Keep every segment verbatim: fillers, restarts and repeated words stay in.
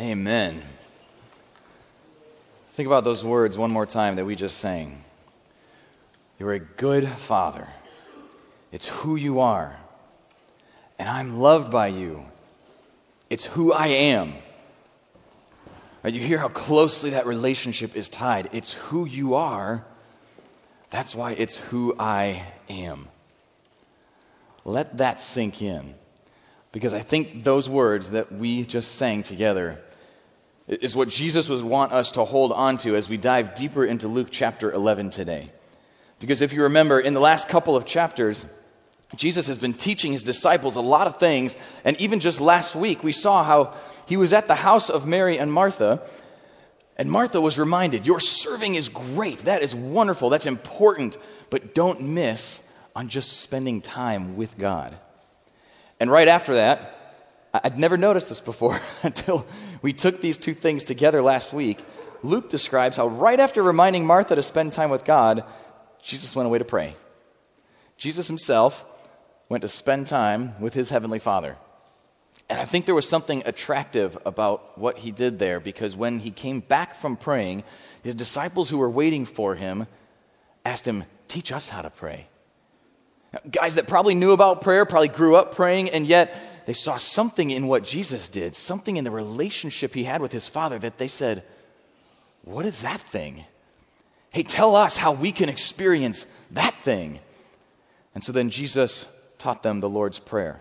Amen. Think about those words one more time that we just sang. You're a good father. It's who you are. And I'm loved by you. It's who I am. You hear how closely that relationship is tied. It's who you are. That's why it's who I am. Let that sink in. Because I think those words that we just sang together is what Jesus would want us to hold on to as we dive deeper into Luke chapter eleven today. Because if you remember, in the last couple of chapters, Jesus has been teaching his disciples a lot of things, and even just last week we saw how he was at the house of Mary and Martha, and Martha was reminded, your serving is great, that is wonderful, that's important, but don't miss on just spending time with God. And right after that, I'd never noticed this before until we took these two things together last week, Luke describes how right after reminding Martha to spend time with God, Jesus went away to pray. Jesus himself went to spend time with his heavenly Father. And I think there was something attractive about what he did there, because when he came back from praying, his disciples who were waiting for him asked him, teach us how to pray. Now, guys that probably knew about prayer, probably grew up praying, and yet they saw something in what Jesus did, something in the relationship he had with his Father that they said, what is that thing? Hey, tell us how we can experience that thing. And so then Jesus taught them the Lord's Prayer.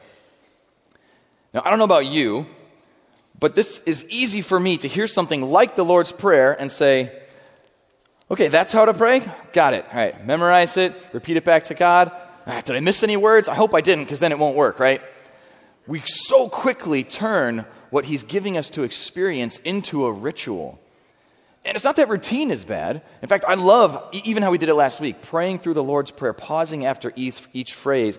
Now, I don't know about you, but this is easy for me to hear something like the Lord's Prayer and say, okay, that's how to pray? Got it. All right, memorize it, repeat it back to God. Ah, did I miss any words? I hope I didn't, because then it won't work, right? We so quickly turn what he's giving us to experience into a ritual. And it's not that routine is bad. In fact, I love even how we did it last week, praying through the Lord's Prayer, pausing after each, each phrase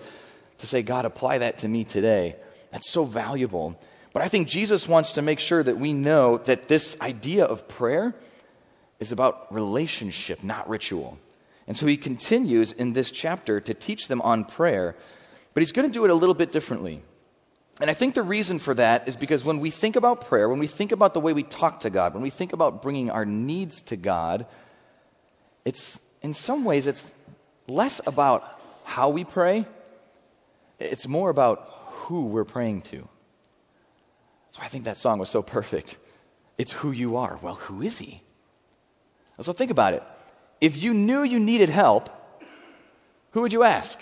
to say, God, apply that to me today. That's so valuable. But I think Jesus wants to make sure that we know that this idea of prayer is about relationship, not ritual. And so he continues in this chapter to teach them on prayer, but he's going to do it a little bit differently. And I think the reason for that is because when we think about prayer, when we think about the way we talk to God, when we think about bringing our needs to God, it's in some ways it's less about how we pray. It's more about who we're praying to. That's why I think that song was so perfect. It's who you are. Well, who is he? So think about it. If you knew you needed help, who would you ask?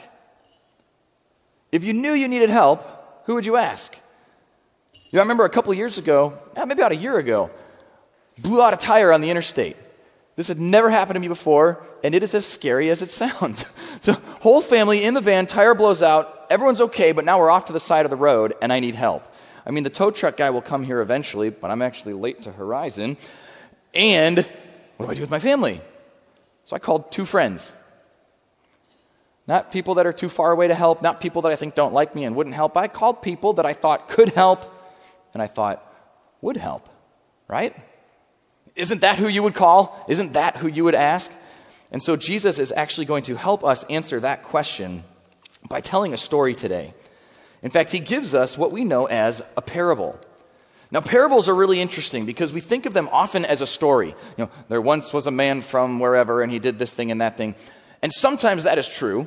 If you knew you needed help, who would you ask? You know, I remember a couple years ago, maybe about a year ago, blew out a tire on the interstate. This had never happened to me before, and it is as scary as it sounds. So, whole family in the van, tire blows out, everyone's okay, but now we're off to the side of the road, and I need help. I mean, the tow truck guy will come here eventually, but I'm actually late to Horizon, and what do I do with my family? So I called two friends. Not people that are too far away to help, not people that I think don't like me and wouldn't help, but I called people that I thought could help and I thought would help, right? Isn't that who you would call? Isn't that who you would ask? And so Jesus is actually going to help us answer that question by telling a story today. In fact, he gives us what we know as a parable. Now, parables are really interesting because we think of them often as a story. You know, there once was a man from wherever and he did this thing and that thing. And sometimes that is true,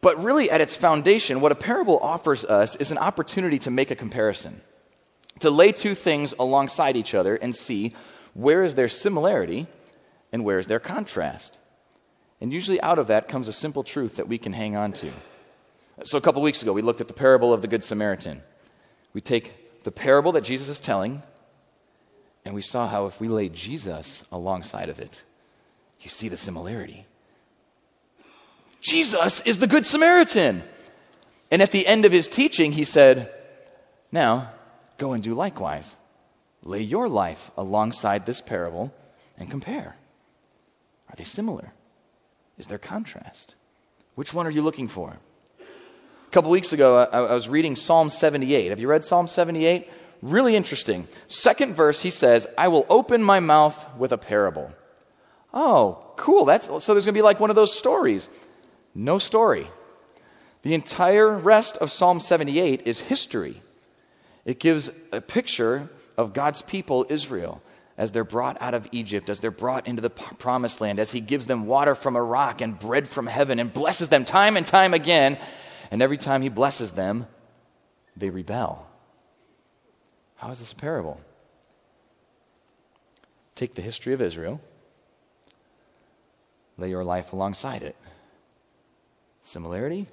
but really at its foundation, what a parable offers us is an opportunity to make a comparison, to lay two things alongside each other and see where is their similarity and where is their contrast. And usually out of that comes a simple truth that we can hang on to. So a couple weeks ago, we looked at the parable of the Good Samaritan. We take the parable that Jesus is telling, and we saw how if we lay Jesus alongside of it, you see the similarity. Jesus is the Good Samaritan. And at the end of his teaching, he said, now, go and do likewise. Lay your life alongside this parable and compare. Are they similar? Is there contrast? Which one are you looking for? A couple weeks ago, I was reading Psalm seventy-eight. Have you read Psalm seventy-eight? Really interesting. Second verse, he says, I will open my mouth with a parable. Oh, cool. That's, so there's going to be like one of those stories. No story. The entire rest of Psalm seventy-eight is history. It gives a picture of God's people, Israel, as they're brought out of Egypt, as they're brought into the promised land, as he gives them water from a rock and bread from heaven and blesses them time and time again. And every time he blesses them, they rebel. How is this a parable? Take the history of Israel, lay your life alongside it. Similarity?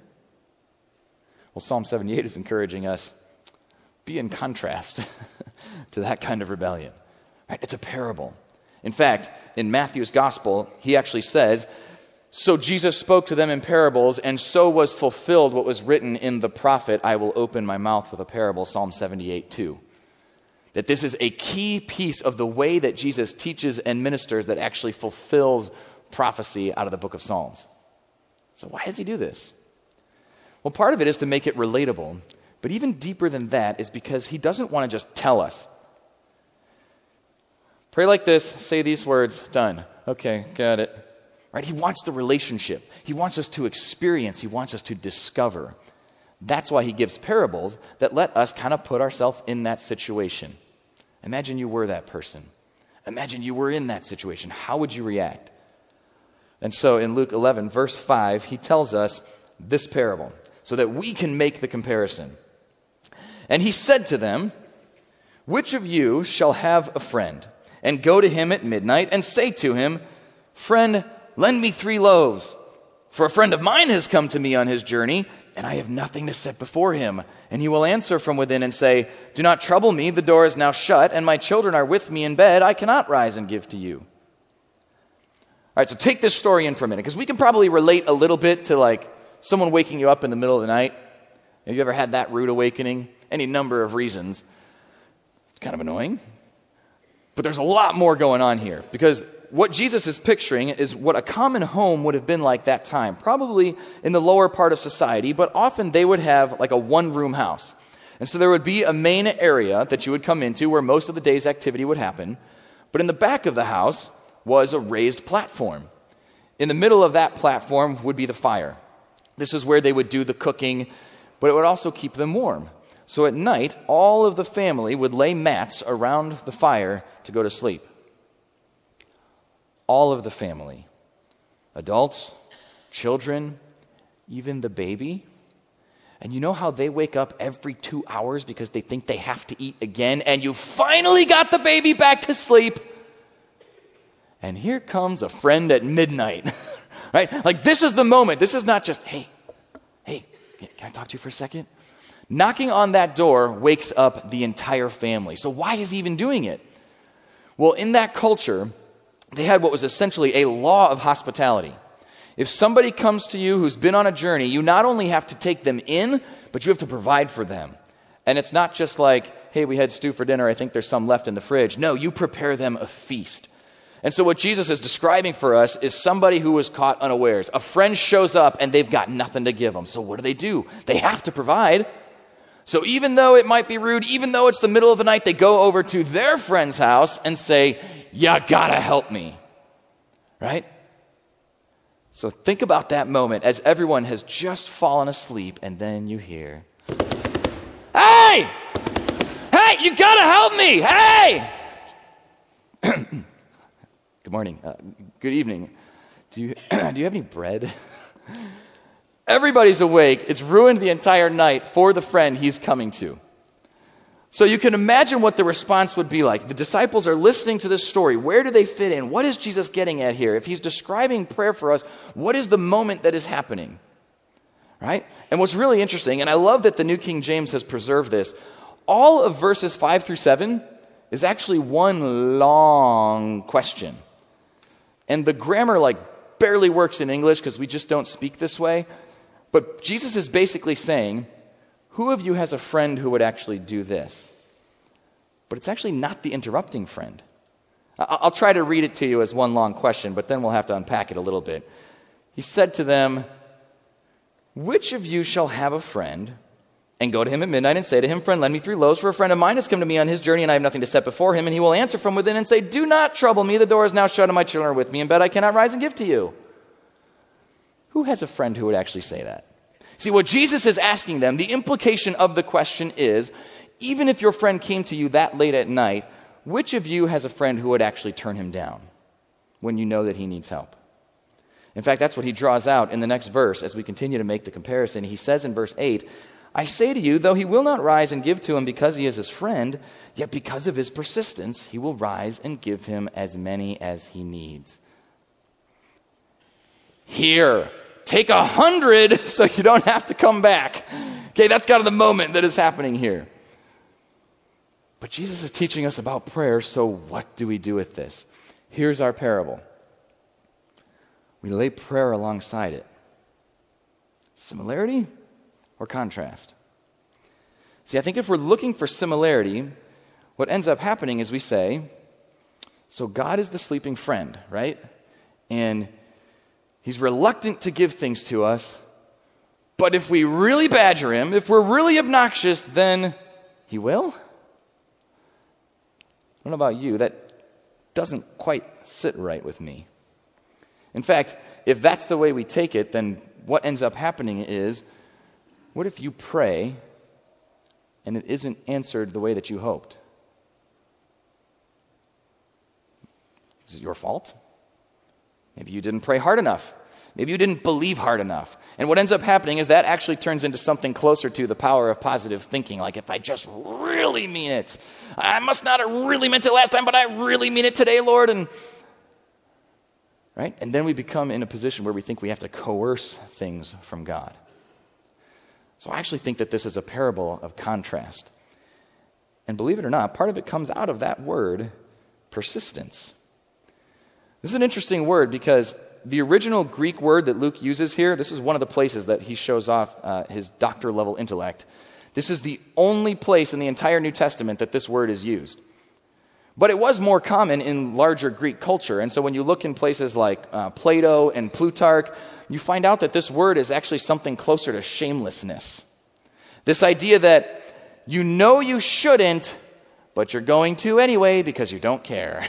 Well, Psalm seventy-eight is encouraging us, be in contrast to that kind of rebellion. Right? It's a parable. In fact, in Matthew's gospel, he actually says, so Jesus spoke to them in parables, and so was fulfilled what was written in the prophet, I will open my mouth with a parable, Psalm seventy-eight two. That this is a key piece of the way that Jesus teaches and ministers that actually fulfills prophecy out of the book of Psalms. So why does he do this? Well, part of it is to make it relatable, but even deeper than that is because he doesn't want to just tell us, pray like this, say these words, done. Okay, got it. Right? He wants the relationship. He wants us to experience. He wants us to discover. That's why he gives parables that let us kind of put ourselves in that situation. Imagine you were that person. Imagine you were in that situation. How would you react? And so in Luke eleven, verse five, he tells us this parable so that we can make the comparison. And he said to them, which of you shall have a friend and go to him at midnight and say to him, friend, lend me three loaves, for a friend of mine has come to me on his journey, and I have nothing to set before him. And he will answer from within and say, do not trouble me, the door is now shut, and my children are with me in bed, I cannot rise and give to you. All right, so take this story in for a minute, because we can probably relate a little bit to like someone waking you up in the middle of the night. Have you ever had that rude awakening? Any number of reasons. It's kind of annoying. But there's a lot more going on here, because what Jesus is picturing is what a common home would have been like that time, probably in the lower part of society, but often they would have like a one-room house. And so there would be a main area that you would come into where most of the day's activity would happen, but in the back of the house was a raised platform. In the middle of that platform would be the fire. This is where they would do the cooking, but it would also keep them warm. So at night, all of the family would lay mats around the fire to go to sleep. All of the family, adults, children, even the baby. And you know how they wake up every two hours because they think they have to eat again, and you finally got the baby back to sleep. And here comes a friend at midnight, right? Like this is the moment. This is not just, hey, hey, can I talk to you for a second? Knocking on that door wakes up the entire family. So why is he even doing it? Well, in that culture, they had what was essentially a law of hospitality. If somebody comes to you who's been on a journey, you not only have to take them in, but you have to provide for them. And it's not just like, hey, we had stew for dinner, I think there's some left in the fridge. No, you prepare them a feast. And so what Jesus is describing for us is somebody who was caught unawares. A friend shows up and they've got nothing to give them. So what do they do? They have to provide. So even though it might be rude, even though it's the middle of the night, they go over to their friend's house and say, you gotta help me, right? So think about that moment as everyone has just fallen asleep, and then you hear, hey, hey, you gotta help me, hey. Good morning, uh, good evening. Do you do you have any bread? Everybody's awake. It's ruined the entire night for the friend he's coming to. So you can imagine what the response would be like. The disciples are listening to this story. Where do they fit in? What is Jesus getting at here? If he's describing prayer for us, what is the moment that is happening? Right? And what's really interesting, and I love that the New King James has preserved this, all of verses five through seven is actually one long question. And the grammar like barely works in English because we just don't speak this way. But Jesus is basically saying, who of you has a friend who would actually do this? But it's actually not the interrupting friend. I'll try to read it to you as one long question, but then we'll have to unpack it a little bit. He said to them, which of you shall have a friend and go to him at midnight and say to him, friend, lend me three loaves, for a friend of mine has come to me on his journey, and I have nothing to set before him. And he will answer from within and say, do not trouble me, the door is now shut, and my children are with me in bed, I cannot rise and give to you. Who has a friend who would actually say that? See, what Jesus is asking them, the implication of the question is, even if your friend came to you that late at night, which of you has a friend who would actually turn him down when you know that he needs help? In fact, that's what he draws out in the next verse as we continue to make the comparison. He says in verse eight, I say to you, though he will not rise and give to him because he is his friend, yet because of his persistence, he will rise and give him as many as he needs. Here, take a hundred so you don't have to come back. Okay, that's kind of the moment that is happening here. But Jesus is teaching us about prayer, so what do we do with this? Here's our parable. We lay prayer alongside it. Similarity or contrast? See, I think if we're looking for similarity, what ends up happening is we say, so God is the sleeping friend, right? And he's reluctant to give things to us, but if we really badger him, if we're really obnoxious, then he will? I don't know about you, that doesn't quite sit right with me. In fact, if that's the way we take it, then what ends up happening is, what if you pray and it isn't answered the way that you hoped? Is it your fault? Maybe you didn't pray hard enough. Maybe you didn't believe hard enough. And what ends up happening is that actually turns into something closer to the power of positive thinking. Like, if I just really mean it. I must not have really meant it last time, but I really mean it today, Lord. And right? And then we become in a position where we think we have to coerce things from God. So I actually think that this is a parable of contrast. And believe it or not, part of it comes out of that word, persistence. This is an interesting word because the original Greek word that Luke uses here, this is one of the places that he shows off uh, his doctor-level intellect. This is the only place in the entire New Testament that this word is used. But it was more common in larger Greek culture. And so when you look in places like uh, Plato and Plutarch, you find out that this word is actually something closer to shamelessness. This idea that you know you shouldn't, but you're going to anyway because you don't care.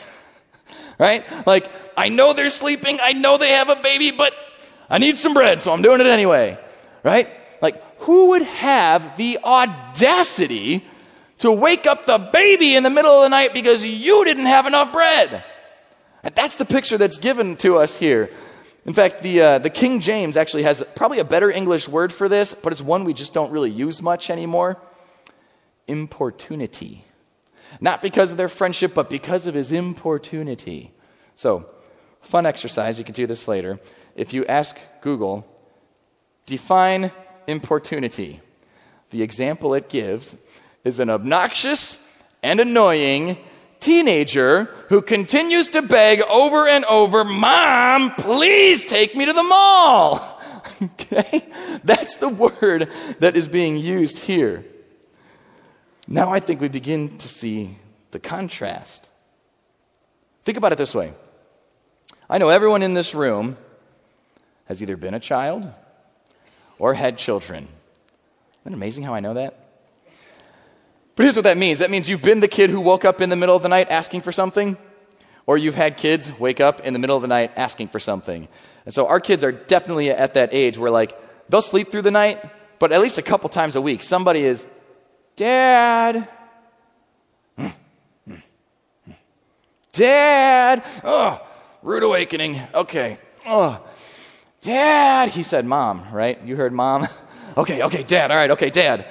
Right? Like, I know they're sleeping, I know they have a baby, but I need some bread, so I'm doing it anyway. Right? Like, who would have the audacity to wake up the baby in the middle of the night because you didn't have enough bread? And that's the picture that's given to us here. In fact, the uh, the King James actually has probably a better English word for this, but it's one we just don't really use much anymore. Importunity. Not because of their friendship, but because of his importunity. So, fun exercise, you can do this later. If you ask Google, define importunity. The example it gives is an obnoxious and annoying teenager who continues to beg over and over, Mom, please take me to the mall. Okay? That's the word that is being used here. Now I think we begin to see the contrast. Think about it this way. I know everyone in this room has either been a child or had children. Isn't it amazing how I know that? But here's what that means. That means you've been the kid who woke up in the middle of the night asking for something, or you've had kids wake up in the middle of the night asking for something. And so our kids are definitely at that age where, like, they'll sleep through the night, but at least a couple times a week, somebody is, Dad, Dad, oh, rude awakening, okay, oh, Dad, he said Mom, right? You heard Mom? Okay, okay, Dad, all right, okay, Dad,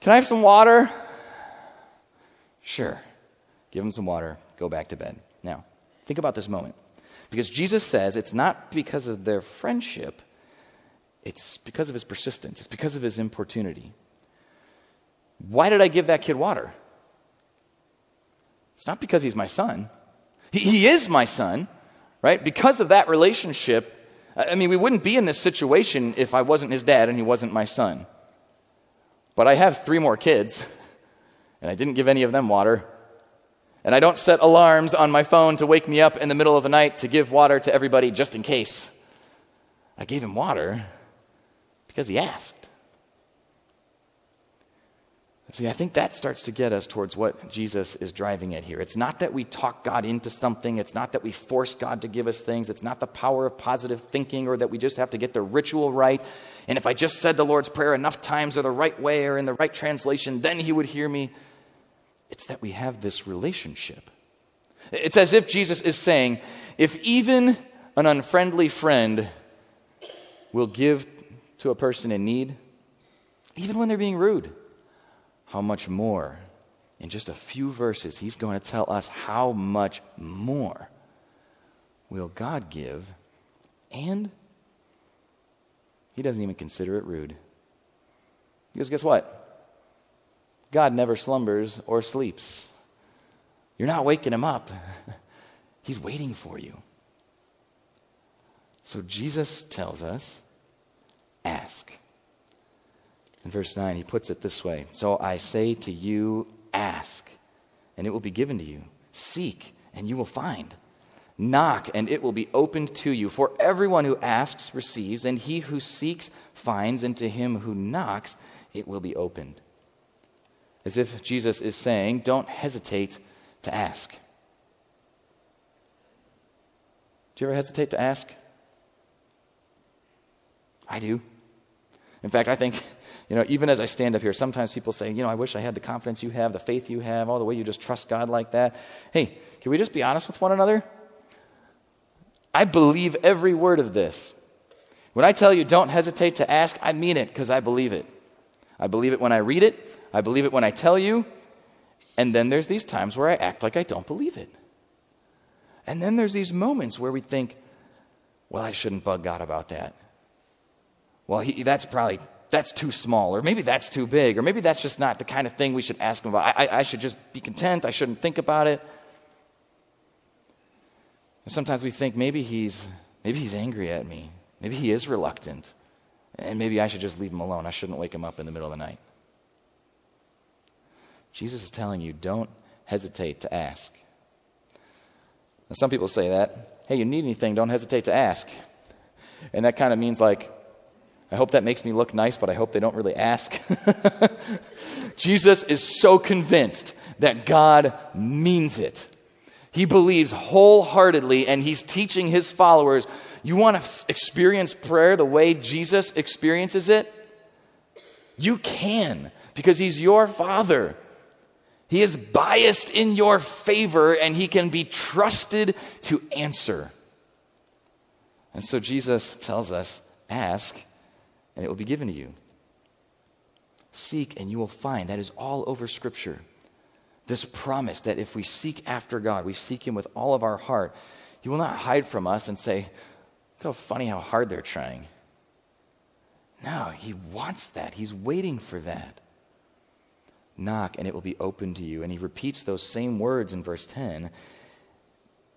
can I have some water? Sure, give him some water, go back to bed. Now, think about this moment, because Jesus says it's not because of their friendship, it's because of his persistence, it's because of his importunity. Why did I give that kid water? It's not because he's my son. He, he is my son, right? Because of that relationship, I mean, we wouldn't be in this situation if I wasn't his dad and he wasn't my son. But I have three more kids, and I didn't give any of them water. And I don't set alarms on my phone to wake me up in the middle of the night to give water to everybody just in case. I gave him water because he asked. See, I think that starts to get us towards what Jesus is driving at here. It's not that we talk God into something. It's not that we force God to give us things. It's not the power of positive thinking or that we just have to get the ritual right. And if I just said the Lord's Prayer enough times or the right way or in the right translation, then he would hear me. It's that we have this relationship. It's as if Jesus is saying, if even an unfriendly friend will give to a person in need, even when they're being rude, how much more? In just a few verses, he's going to tell us how much more will God give, and he doesn't even consider it rude. Because guess what? God never slumbers or sleeps. You're not waking him up. He's waiting for you. So Jesus tells us, ask. In verse nine, he puts it this way. So I say to you, ask, and it will be given to you. Seek, and you will find. Knock, and it will be opened to you. For everyone who asks receives, and he who seeks finds, and to him who knocks it will be opened. As if Jesus is saying, don't hesitate to ask. Do you ever hesitate to ask? I do. In fact, I think, you know, even as I stand up here, sometimes people say, you know, I wish I had the confidence you have, the faith you have, all the way you just trust God like that. Hey, can we just be honest with one another? I believe every word of this. When I tell you don't hesitate to ask, I mean it because I believe it. I believe it when I read it. I believe it when I tell you. And then there's these times where I act like I don't believe it. And then there's these moments where we think, well, I shouldn't bug God about that. Well, he, that's probably, that's too small, or maybe that's too big, or maybe that's just not the kind of thing we should ask him about. I, I, I should just be content. I shouldn't think about it. And sometimes we think maybe he's, maybe he's angry at me. Maybe he is reluctant, and maybe I should just leave him alone. I shouldn't wake him up in the middle of the night. Jesus is telling you, don't hesitate to ask. Now, some people say that, hey, you need anything, don't hesitate to ask. And that kind of means like, I hope that makes me look nice, but I hope they don't really ask. Jesus is so convinced that God means it. He believes wholeheartedly, and he's teaching his followers, you want to experience prayer the way Jesus experiences it? You can, because he's your Father. He is biased in your favor, and he can be trusted to answer. And so Jesus tells us, ask, and it will be given to you. Seek and you will find. That is all over Scripture. This promise that if we seek after God, we seek him with all of our heart, he will not hide from us and say, look how funny how hard they're trying. No, he wants that. He's waiting for that. Knock and it will be open to you. And he repeats those same words in verse ten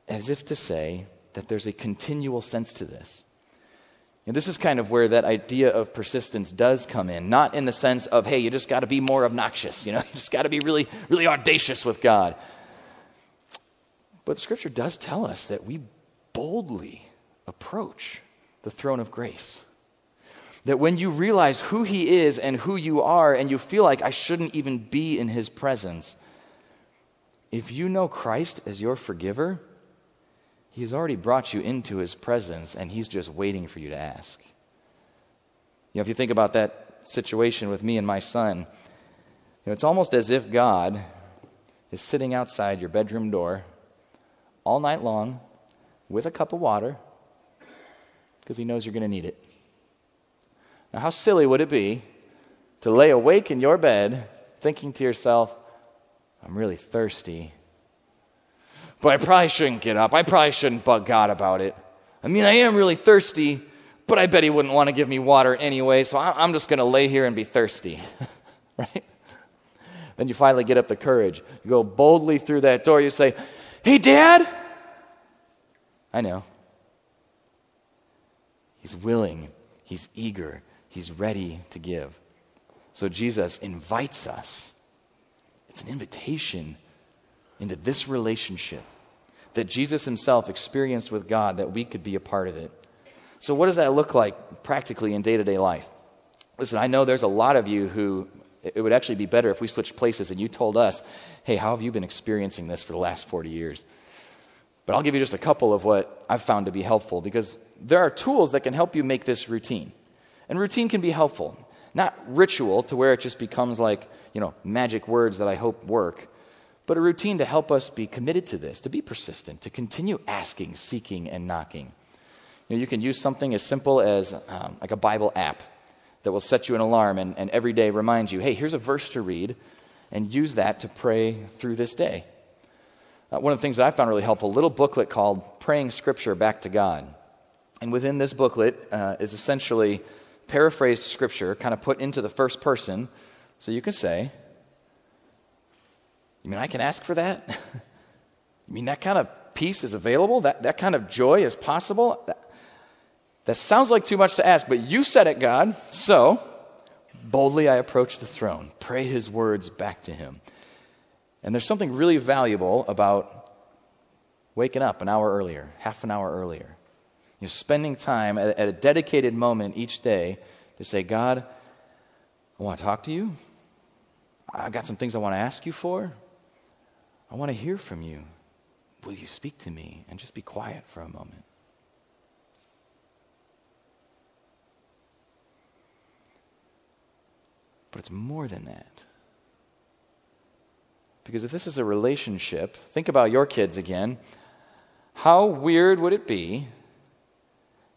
as if to say that there's a continual sense to this. And this is kind of where that idea of persistence does come in, not in the sense of, hey, you just got to be more obnoxious, you know, you just got to be really, really audacious with God. But Scripture does tell us that we boldly approach the throne of grace. That when you realize who he is and who you are, and you feel like I shouldn't even be in his presence, if you know Christ as your forgiver, he has already brought you into his presence, and he's just waiting for you to ask. You know, if you think about that situation with me and my son, you know, it's almost as if God is sitting outside your bedroom door all night long with a cup of water because he knows you're going to need it. Now, how silly would it be to lay awake in your bed thinking to yourself, I'm really thirsty, but I probably shouldn't get up. I probably shouldn't bug God about it. I mean, I am really thirsty, but I bet he wouldn't want to give me water anyway, so I'm just going to lay here and be thirsty, right? Then you finally get up the courage. You go boldly through that door. You say, hey, Dad. I know. He's willing. He's eager. He's ready to give. So Jesus invites us. It's an invitation into this relationship that Jesus himself experienced with God, that we could be a part of it. So what does that look like practically in day-to-day life? Listen, I know there's a lot of you who, it would actually be better if we switched places and you told us, hey, how have you been experiencing this for the last forty years? But I'll give you just a couple of what I've found to be helpful, because there are tools that can help you make this routine. And routine can be helpful. Not ritual to where it just becomes like, you know, magic words that I hope work, but a routine to help us be committed to this, to be persistent, to continue asking, seeking, and knocking. You know, you can use something as simple as um, like a Bible app that will set you an alarm and, and every day remind you, hey, here's a verse to read, and use that to pray through this day. Uh, one of the things that I found really helpful, a little booklet called Praying Scripture Back to God. And within this booklet uh, is essentially paraphrased scripture kind of put into the first person. So you can say, you mean I can ask for that? You mean that kind of peace is available? That that kind of joy is possible? That, that sounds like too much to ask, but you said it, God. So boldly I approach the throne, pray his words back to him. And there's something really valuable about waking up an hour earlier, half an hour earlier. You're spending time at, at a dedicated moment each day to say, God, I want to talk to you. I've got some things I want to ask you for. I want to hear from you. Will you speak to me? And just be quiet for a moment. But it's more than that. Because if this is a relationship, think about your kids again. How weird would it be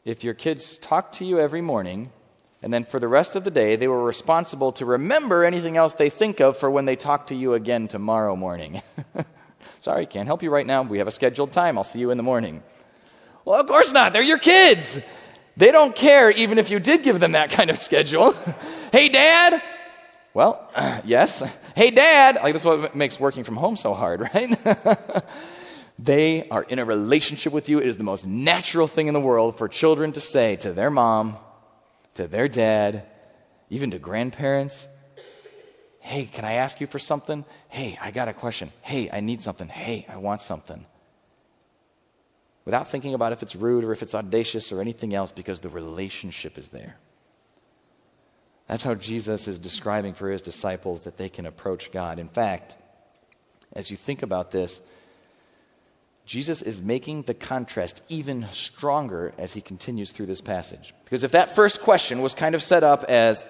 if your kids talked to you every morning, and then for the rest of the day, they were responsible to remember anything else they think of for when they talk to you again tomorrow morning? Sorry, can't help you right now. We have a scheduled time. I'll see you in the morning. Well, of course not. They're your kids. They don't care even if you did give them that kind of schedule. Hey, Dad. Well, uh, yes. Hey, Dad. Like, that's what makes working from home so hard, right? They are in a relationship with you. It is the most natural thing in the world for children to say to their mom, to their dad, even to grandparents, hey, can I ask you for something? Hey, I got a question. Hey, I need something. Hey, I want something. Without thinking about if it's rude or if it's audacious or anything else, because the relationship is there. That's how Jesus is describing for his disciples that they can approach God. In fact, as you think about this, Jesus is making the contrast even stronger as he continues through this passage. Because if that first question was kind of set up as,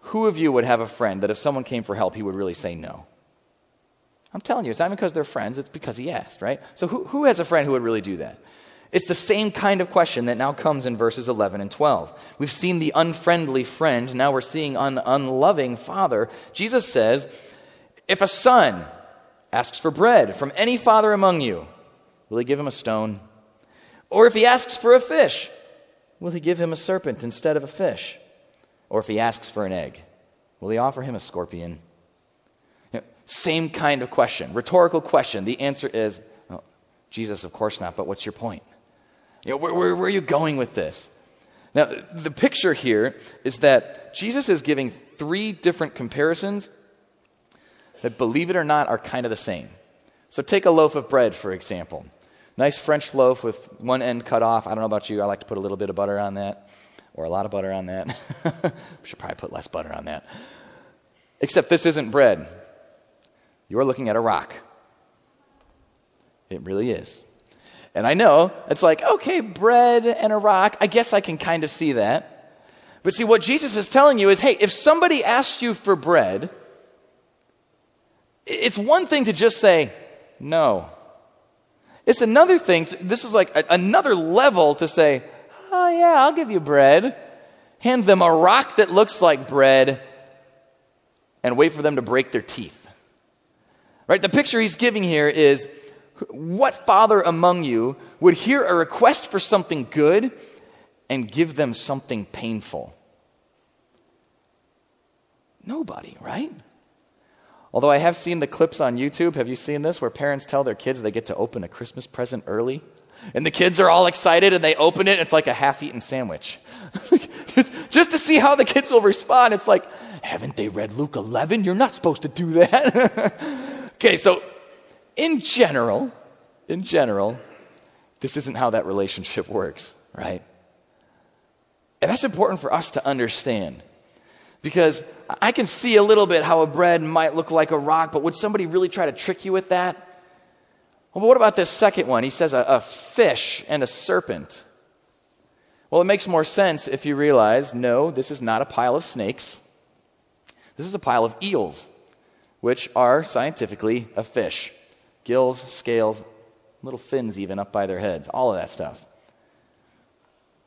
who of you would have a friend that if someone came for help, he would really say no? I'm telling you, it's not because they're friends, it's because he asked, right? So who, who has a friend who would really do that? It's the same kind of question that now comes in verses eleven and twelve. We've seen the unfriendly friend, now we're seeing an unloving father. Jesus says, if a son asks for bread from any father among you, will he give him a stone? Or if he asks for a fish, will he give him a serpent instead of a fish? Or if he asks for an egg, will he offer him a scorpion? You know, same kind of question, rhetorical question. The answer is, oh, Jesus, of course not, but what's your point? You know, where, where, where are you going with this? Now, the picture here is that Jesus is giving three different comparisons that, believe it or not, are kind of the same. So take a loaf of bread, for example. Nice French loaf with one end cut off. I don't know about you, I like to put a little bit of butter on that, or a lot of butter on that. We should probably put less butter on that. Except this isn't bread. You're looking at a rock. It really is. And I know, it's like, okay, bread and a rock, I guess I can kind of see that. But see, what Jesus is telling you is, hey, if somebody asks you for bread, it's one thing to just say, no. It's another thing, to, this is like a, another level to say, oh yeah, I'll give you bread. Hand them a rock that looks like bread and wait for them to break their teeth. Right? The picture he's giving here is, what father among you would hear a request for something good and give them something painful? Nobody, right? Although I have seen the clips on YouTube, have you seen this, where parents tell their kids they get to open a Christmas present early? And the kids are all excited, and they open it, and it's like a half-eaten sandwich. Just to see how the kids will respond, it's like, haven't they read Luke eleven? You're not supposed to do that. Okay, so in general, in general, this isn't how that relationship works, right? And that's important for us to understand. Because I can see a little bit how a bread might look like a rock, but would somebody really try to trick you with that? Well, but what about this second one? He says a, a fish and a serpent. Well, it makes more sense if you realize, no, this is not a pile of snakes. This is a pile of eels, which are scientifically a fish. Gills, scales, little fins even up by their heads, all of that stuff.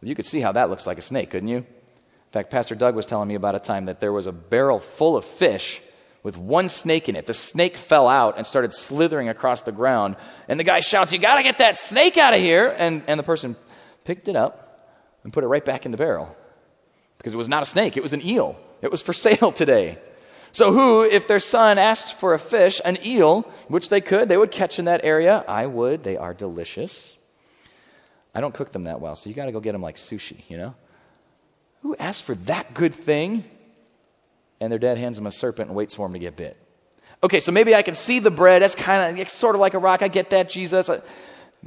You could see how that looks like a snake, couldn't you? In fact, Pastor Doug was telling me about a time that there was a barrel full of fish with one snake in it. The snake fell out and started slithering across the ground. And the guy shouts, "You got to get that snake out of here." And, and the person picked it up and put it right back in the barrel because it was not a snake. It was an eel. It was for sale today. So who, if their son asked for a fish, an eel, which they could, they would catch in that area. I would. They are delicious. I don't cook them that well, so you got to go get them like sushi, you know? Who asked for that good thing? And their dad hands them a serpent and waits for them to get bit. Okay, so maybe I can see the bread. That's kind of, it's sort of like a rock. I get that, Jesus.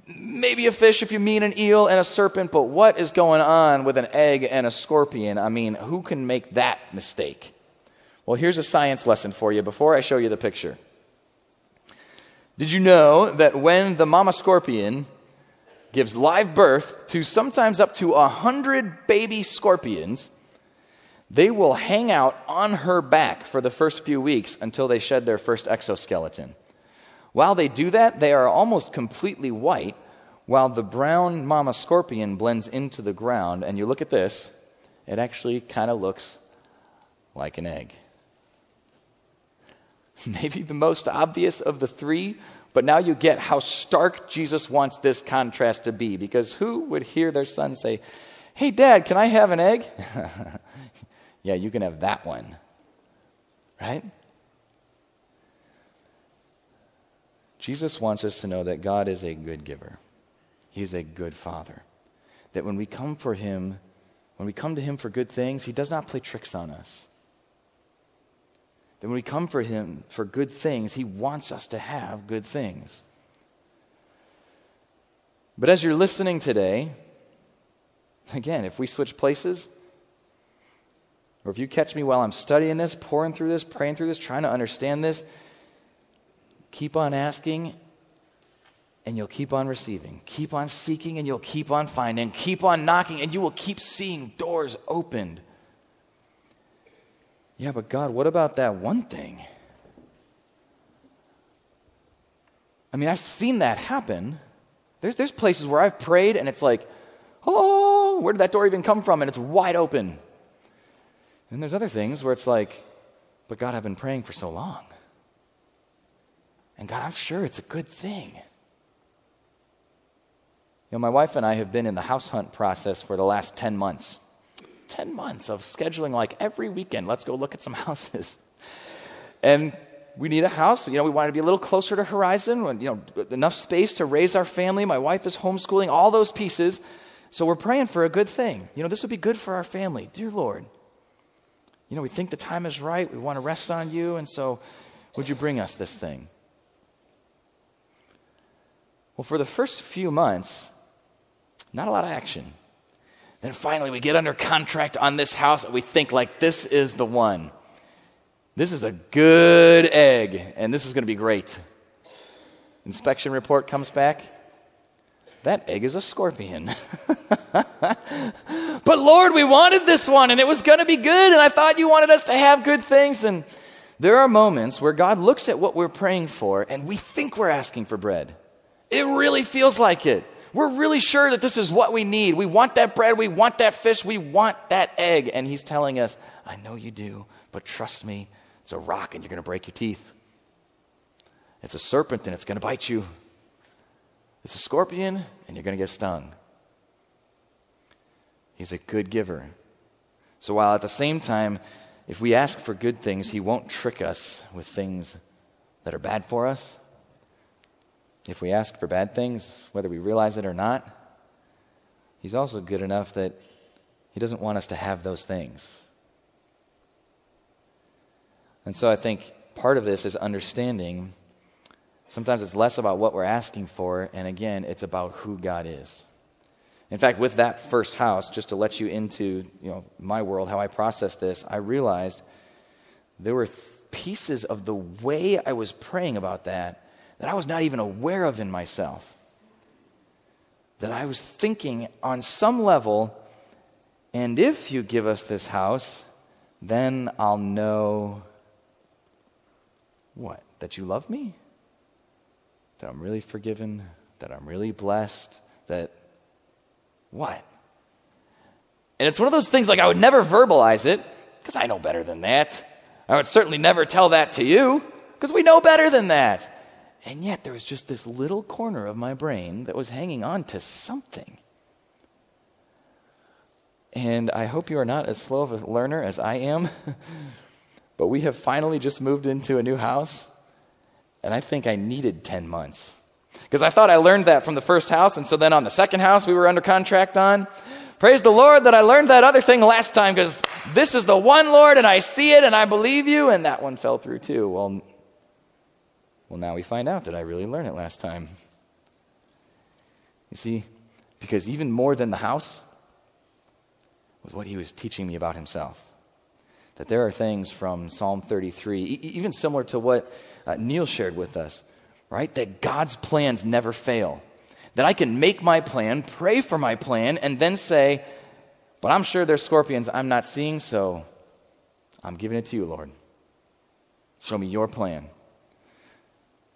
Maybe a fish if you mean an eel and a serpent, but what is going on with an egg and a scorpion? I mean, who can make that mistake? Well, here's a science lesson for you before I show you the picture. Did you know that when the mama scorpion gives live birth to sometimes up to one hundred baby scorpions, they will hang out on her back for the first few weeks until they shed their first exoskeleton. While they do that, they are almost completely white, while the brown mama scorpion blends into the ground. And you look at this, it actually kind of looks like an egg. Maybe the most obvious of the three, but now you get how stark Jesus wants this contrast to be, because who would hear their son say, "Hey, Dad, can I have an egg?" Yeah, you can have that one, right? Jesus wants us to know that God is a good giver. He is a good father. That when we come for him, when we come to him for good things, he does not play tricks on us. That when we come for him for good things, he wants us to have good things. But as you're listening today, again, if we switch places, or if you catch me while I'm studying this, pouring through this, praying through this, trying to understand this, keep on asking and you'll keep on receiving. Keep on seeking and you'll keep on finding. Keep on knocking and you will keep seeing doors opened. Yeah, but God, what about that one thing? I mean, I've seen that happen. There's, there's places where I've prayed and it's like, oh, where did that door even come from? And it's wide open. And there's other things where it's like, but God, I've been praying for so long. And God, I'm sure it's a good thing. You know, my wife and I have been in the house hunt process for the last ten months. ten months of scheduling, like every weekend, let's go look at some houses. And we need a house. You know, we want to be a little closer to Horizon, you know, enough space to raise our family. My wife is homeschooling, all those pieces. So we're praying for a good thing. You know, this would be good for our family. Dear Lord, you know, we think the time is right. We want to rest on you. And so would you bring us this thing? Well, for the first few months, not a lot of action. Then finally, we get under contract on this house. And we think like, this is the one. This is a good egg. And this is going to be great. Inspection report comes back. That egg is a scorpion. But Lord, we wanted this one and it was going to be good. And I thought you wanted us to have good things. And there are moments where God looks at what we're praying for and we think we're asking for bread. It really feels like it. We're really sure that this is what we need. We want that bread. We want that fish. We want that egg. And he's telling us, I know you do, but trust me, it's a rock and you're going to break your teeth. It's a serpent and it's going to bite you. It's a scorpion and you're going to get stung. He's a good giver. So while at the same time, if we ask for good things, he won't trick us with things that are bad for us. If we ask for bad things, whether we realize it or not, he's also good enough that he doesn't want us to have those things. And so I think part of this is understanding sometimes it's less about what we're asking for, and again, it's about who God is. In fact, with that first house, just to let you into, you know, my world, how I processed this, I realized there were th- pieces of the way I was praying about that that I was not even aware of in myself. That I was thinking on some level, And if you give us this house, then I'll know what? That you love me? That I'm really forgiven? That I'm really blessed? That what? And it's one of those things, like, I would never verbalize it because I know better than that. I would certainly never tell that to you because we know better than that. And yet there was just this little corner of my brain that was hanging on to something. And I hope you are not as slow of a learner as I am, but we have finally just moved into a new house, and I think I needed ten months. Because I thought I learned that from the first house, and so then on the second house we were under contract on. Praise the Lord that I learned that other thing last time, because this is the one, Lord, and I see it, and I believe you, and that one fell through too. Well, well, now we find out, did I really learn it last time? You see, because even more than the house was what he was teaching me about himself. That there are things from Psalm thirty-three, e- even similar to what uh, Neil shared with us, right? That God's plans never fail. That I can make my plan, pray for my plan, and then say, but I'm sure there's scorpions I'm not seeing, so I'm giving it to you, Lord. Show me your plan.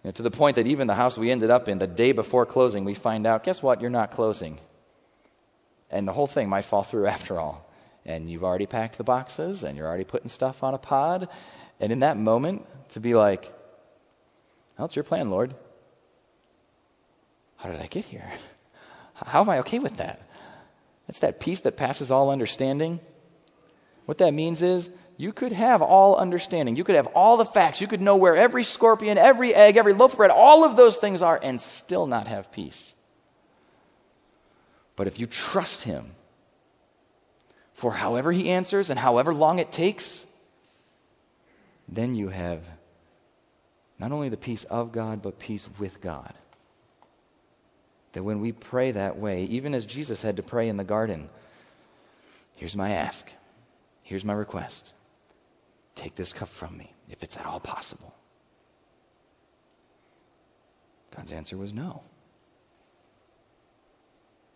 And to the point that even the house we ended up in, the day before closing, we find out, guess what? You're not closing. And the whole thing might fall through after all. And you've already packed the boxes, and you're already putting stuff on a pod. And in that moment, to be like, well, it's your plan, Lord. How did I get here? How am I okay with that? That's that peace that passes all understanding. What that means is you could have all understanding. You could have all the facts. You could know where every scorpion, every egg, every loaf of bread, all of those things are, and still not have peace. But if you trust him for however he answers and however long it takes, then you have not only the peace of God, but peace with God. That when we pray that way, even as Jesus had to pray in the garden, here's my ask, here's my request. Take this cup from me, if it's at all possible. God's answer was no.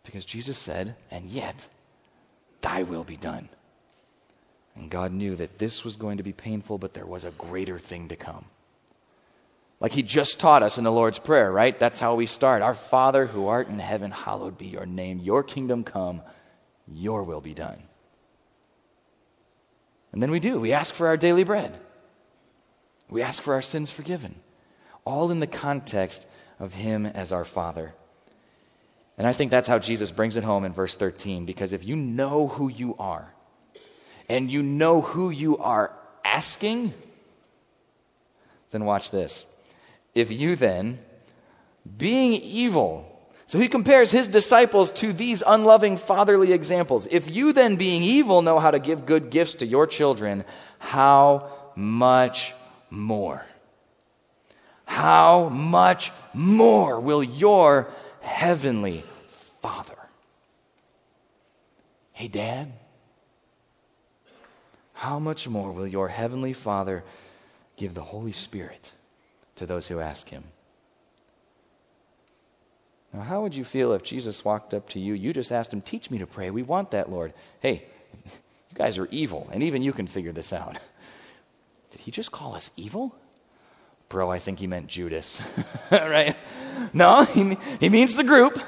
Because Jesus said, and yet, thy will be done. And God knew that this was going to be painful, but there was a greater thing to come. Like he just taught us in the Lord's Prayer, right? That's how we start. Our Father who art in heaven, hallowed be your name. Your kingdom come, your will be done. And then we do. We ask for our daily bread. We ask for our sins forgiven. All in the context of him as our Father. And I think that's how Jesus brings it home in verse thirteen, because if you know who you are, and you know who you are asking, then watch this. If you then, being evil, so he compares his disciples to these unloving fatherly examples. If you then, being evil, know how to give good gifts to your children, how much more? How much more will your Heavenly Father. Hey, Dad, how much more will your Heavenly Father give the Holy Spirit to those who ask him? Now, how would you feel if Jesus walked up to you? You just asked him, teach me to pray. We want that, Lord. Hey, you guys are evil, and even you can figure this out. Did he just call us evil? Bro, I think he meant Judas, right? No, he, he means the group.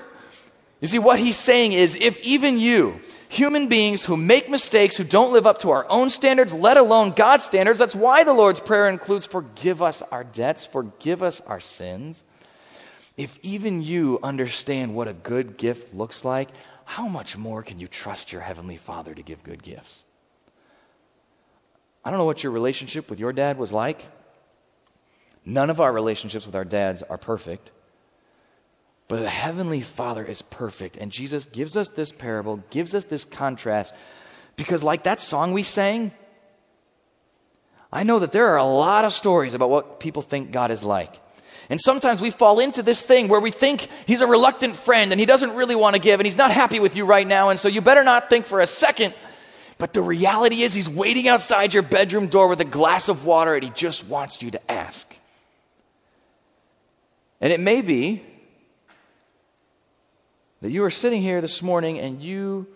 You see, what he's saying is, if even you, human beings who make mistakes, who don't live up to our own standards, let alone God's standards, that's why the Lord's Prayer includes forgive us our debts, forgive us our sins. If even you understand what a good gift looks like, how much more can you trust your Heavenly Father to give good gifts? I don't know what your relationship with your dad was like. None of our relationships with our dads are perfect, but the Heavenly Father is perfect. And Jesus gives us this parable, gives us this contrast, because like that song we sang, I know that there are a lot of stories about what people think God is like. And sometimes we fall into this thing where we think he's a reluctant friend and he doesn't really want to give and he's not happy with you right now, and so you better not think for a second. But the reality is he's waiting outside your bedroom door with a glass of water, and he just wants you to ask. And it may be that you are sitting here this morning and you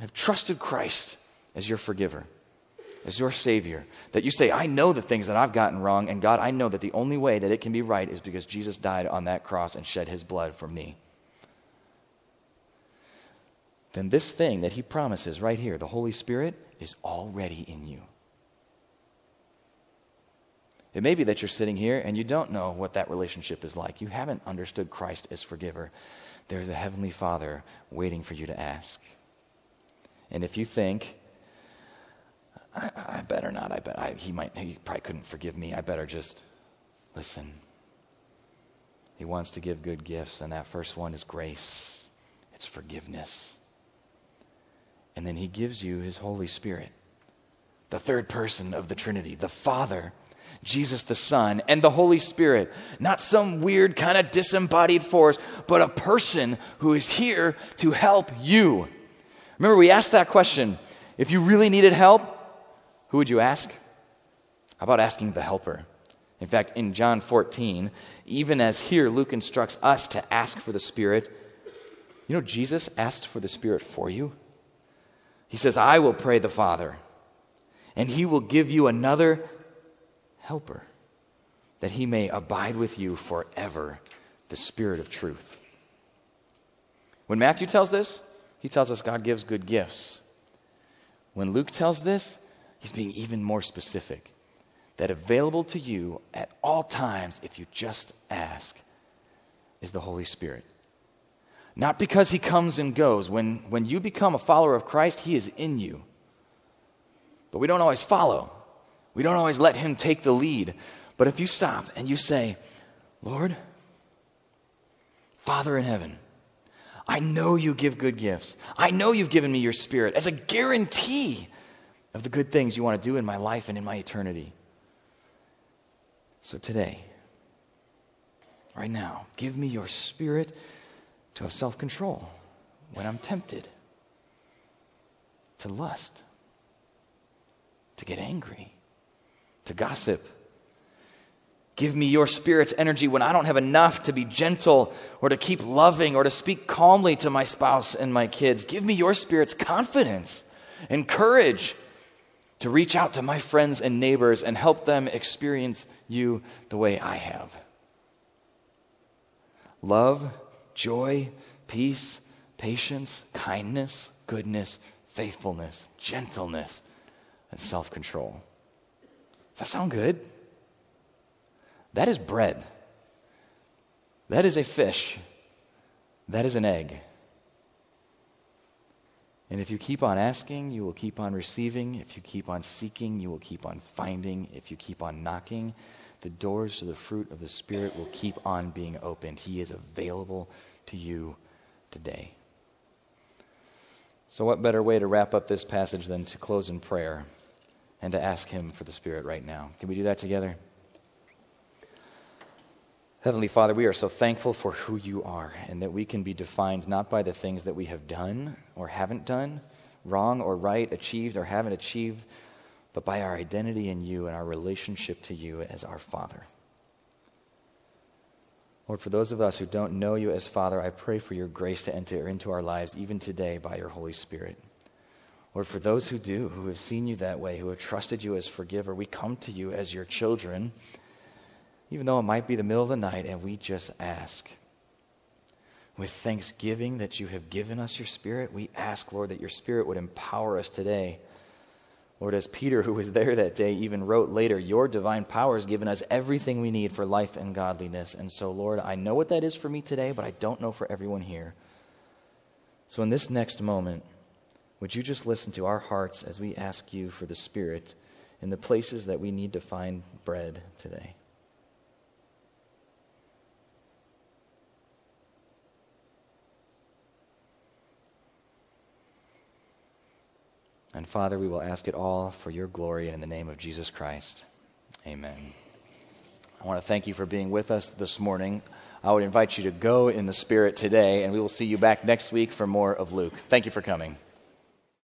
have trusted Christ as your forgiver, as your Savior, that you say, I know the things that I've gotten wrong, and God, I know that the only way that it can be right is because Jesus died on that cross and shed his blood for me, then this thing that he promises right here, the Holy Spirit, is already in you. It may be that you're sitting here and you don't know what that relationship is like. You haven't understood Christ as forgiver. There's a Heavenly Father waiting for you to ask. And if you think, I, I better not. I bet I, he might. He probably couldn't forgive me. I better just listen. He wants to give good gifts, and that first one is grace. It's forgiveness. And then he gives you his Holy Spirit, the third person of the Trinity, the Father, Jesus the Son, and the Holy Spirit. Not some weird kind of disembodied force, but a person who is here to help you. Remember, we asked that question. If you really needed help, who would you ask? How about asking the helper? In fact, in John fourteen, even as here, Luke instructs us to ask for the Spirit. You know, Jesus asked for the Spirit for you. He says, I will pray the Father, and he will give you another helper, that he may abide with you forever, the Spirit of truth. When Matthew tells this, he tells us God gives good gifts. When Luke tells this, he's being even more specific, that available to you at all times, if you just ask, is the Holy Spirit. Not because he comes and goes. When, when you become a follower of Christ, he is in you. But we don't always follow. We don't always let him take the lead. But if you stop and you say, Lord, Father in heaven, I know you give good gifts. I know you've given me your Spirit as a guarantee of the good things you want to do in my life and in my eternity. So today, right now, give me your Spirit to have self-control when I'm tempted, to lust, to get angry, to gossip. Give me your Spirit's energy when I don't have enough to be gentle or to keep loving or to speak calmly to my spouse and my kids. Give me your Spirit's confidence and courage to reach out to my friends and neighbors and help them experience you the way I have. Love, joy, peace, patience, kindness, goodness, faithfulness, gentleness, and self-control. Does that sound good? That is bread. That is a fish. That is an egg. And if you keep on asking, you will keep on receiving. If you keep on seeking, you will keep on finding. If you keep on knocking, the doors to the fruit of the Spirit will keep on being opened. He is available to you today. So what better way to wrap up this passage than to close in prayer and to ask him for the Spirit right now? Can we do that together? Heavenly Father, we are so thankful for who you are, and that we can be defined not by the things that we have done or haven't done, wrong or right, achieved or haven't achieved, but by our identity in you and our relationship to you as our Father. Lord, for those of us who don't know you as Father, I pray for your grace to enter into our lives even today by your Holy Spirit. Lord, for those who do, who have seen you that way, who have trusted you as forgiver, we come to you as your children, even though it might be the middle of the night, and we just ask. With thanksgiving that you have given us your Spirit, we ask, Lord, that your Spirit would empower us today. Lord, as Peter, who was there that day, even wrote later, your divine power has given us everything we need for life and godliness. And so, Lord, I know what that is for me today, but I don't know for everyone here. So in this next moment, would you just listen to our hearts as we ask you for the Spirit in the places that we need to find bread today? And Father, we will ask it all for your glory and in the name of Jesus Christ. Amen. I want to thank you for being with us this morning. I would invite you to go in the Spirit today, and we will see you back next week for more of Luke. Thank you for coming.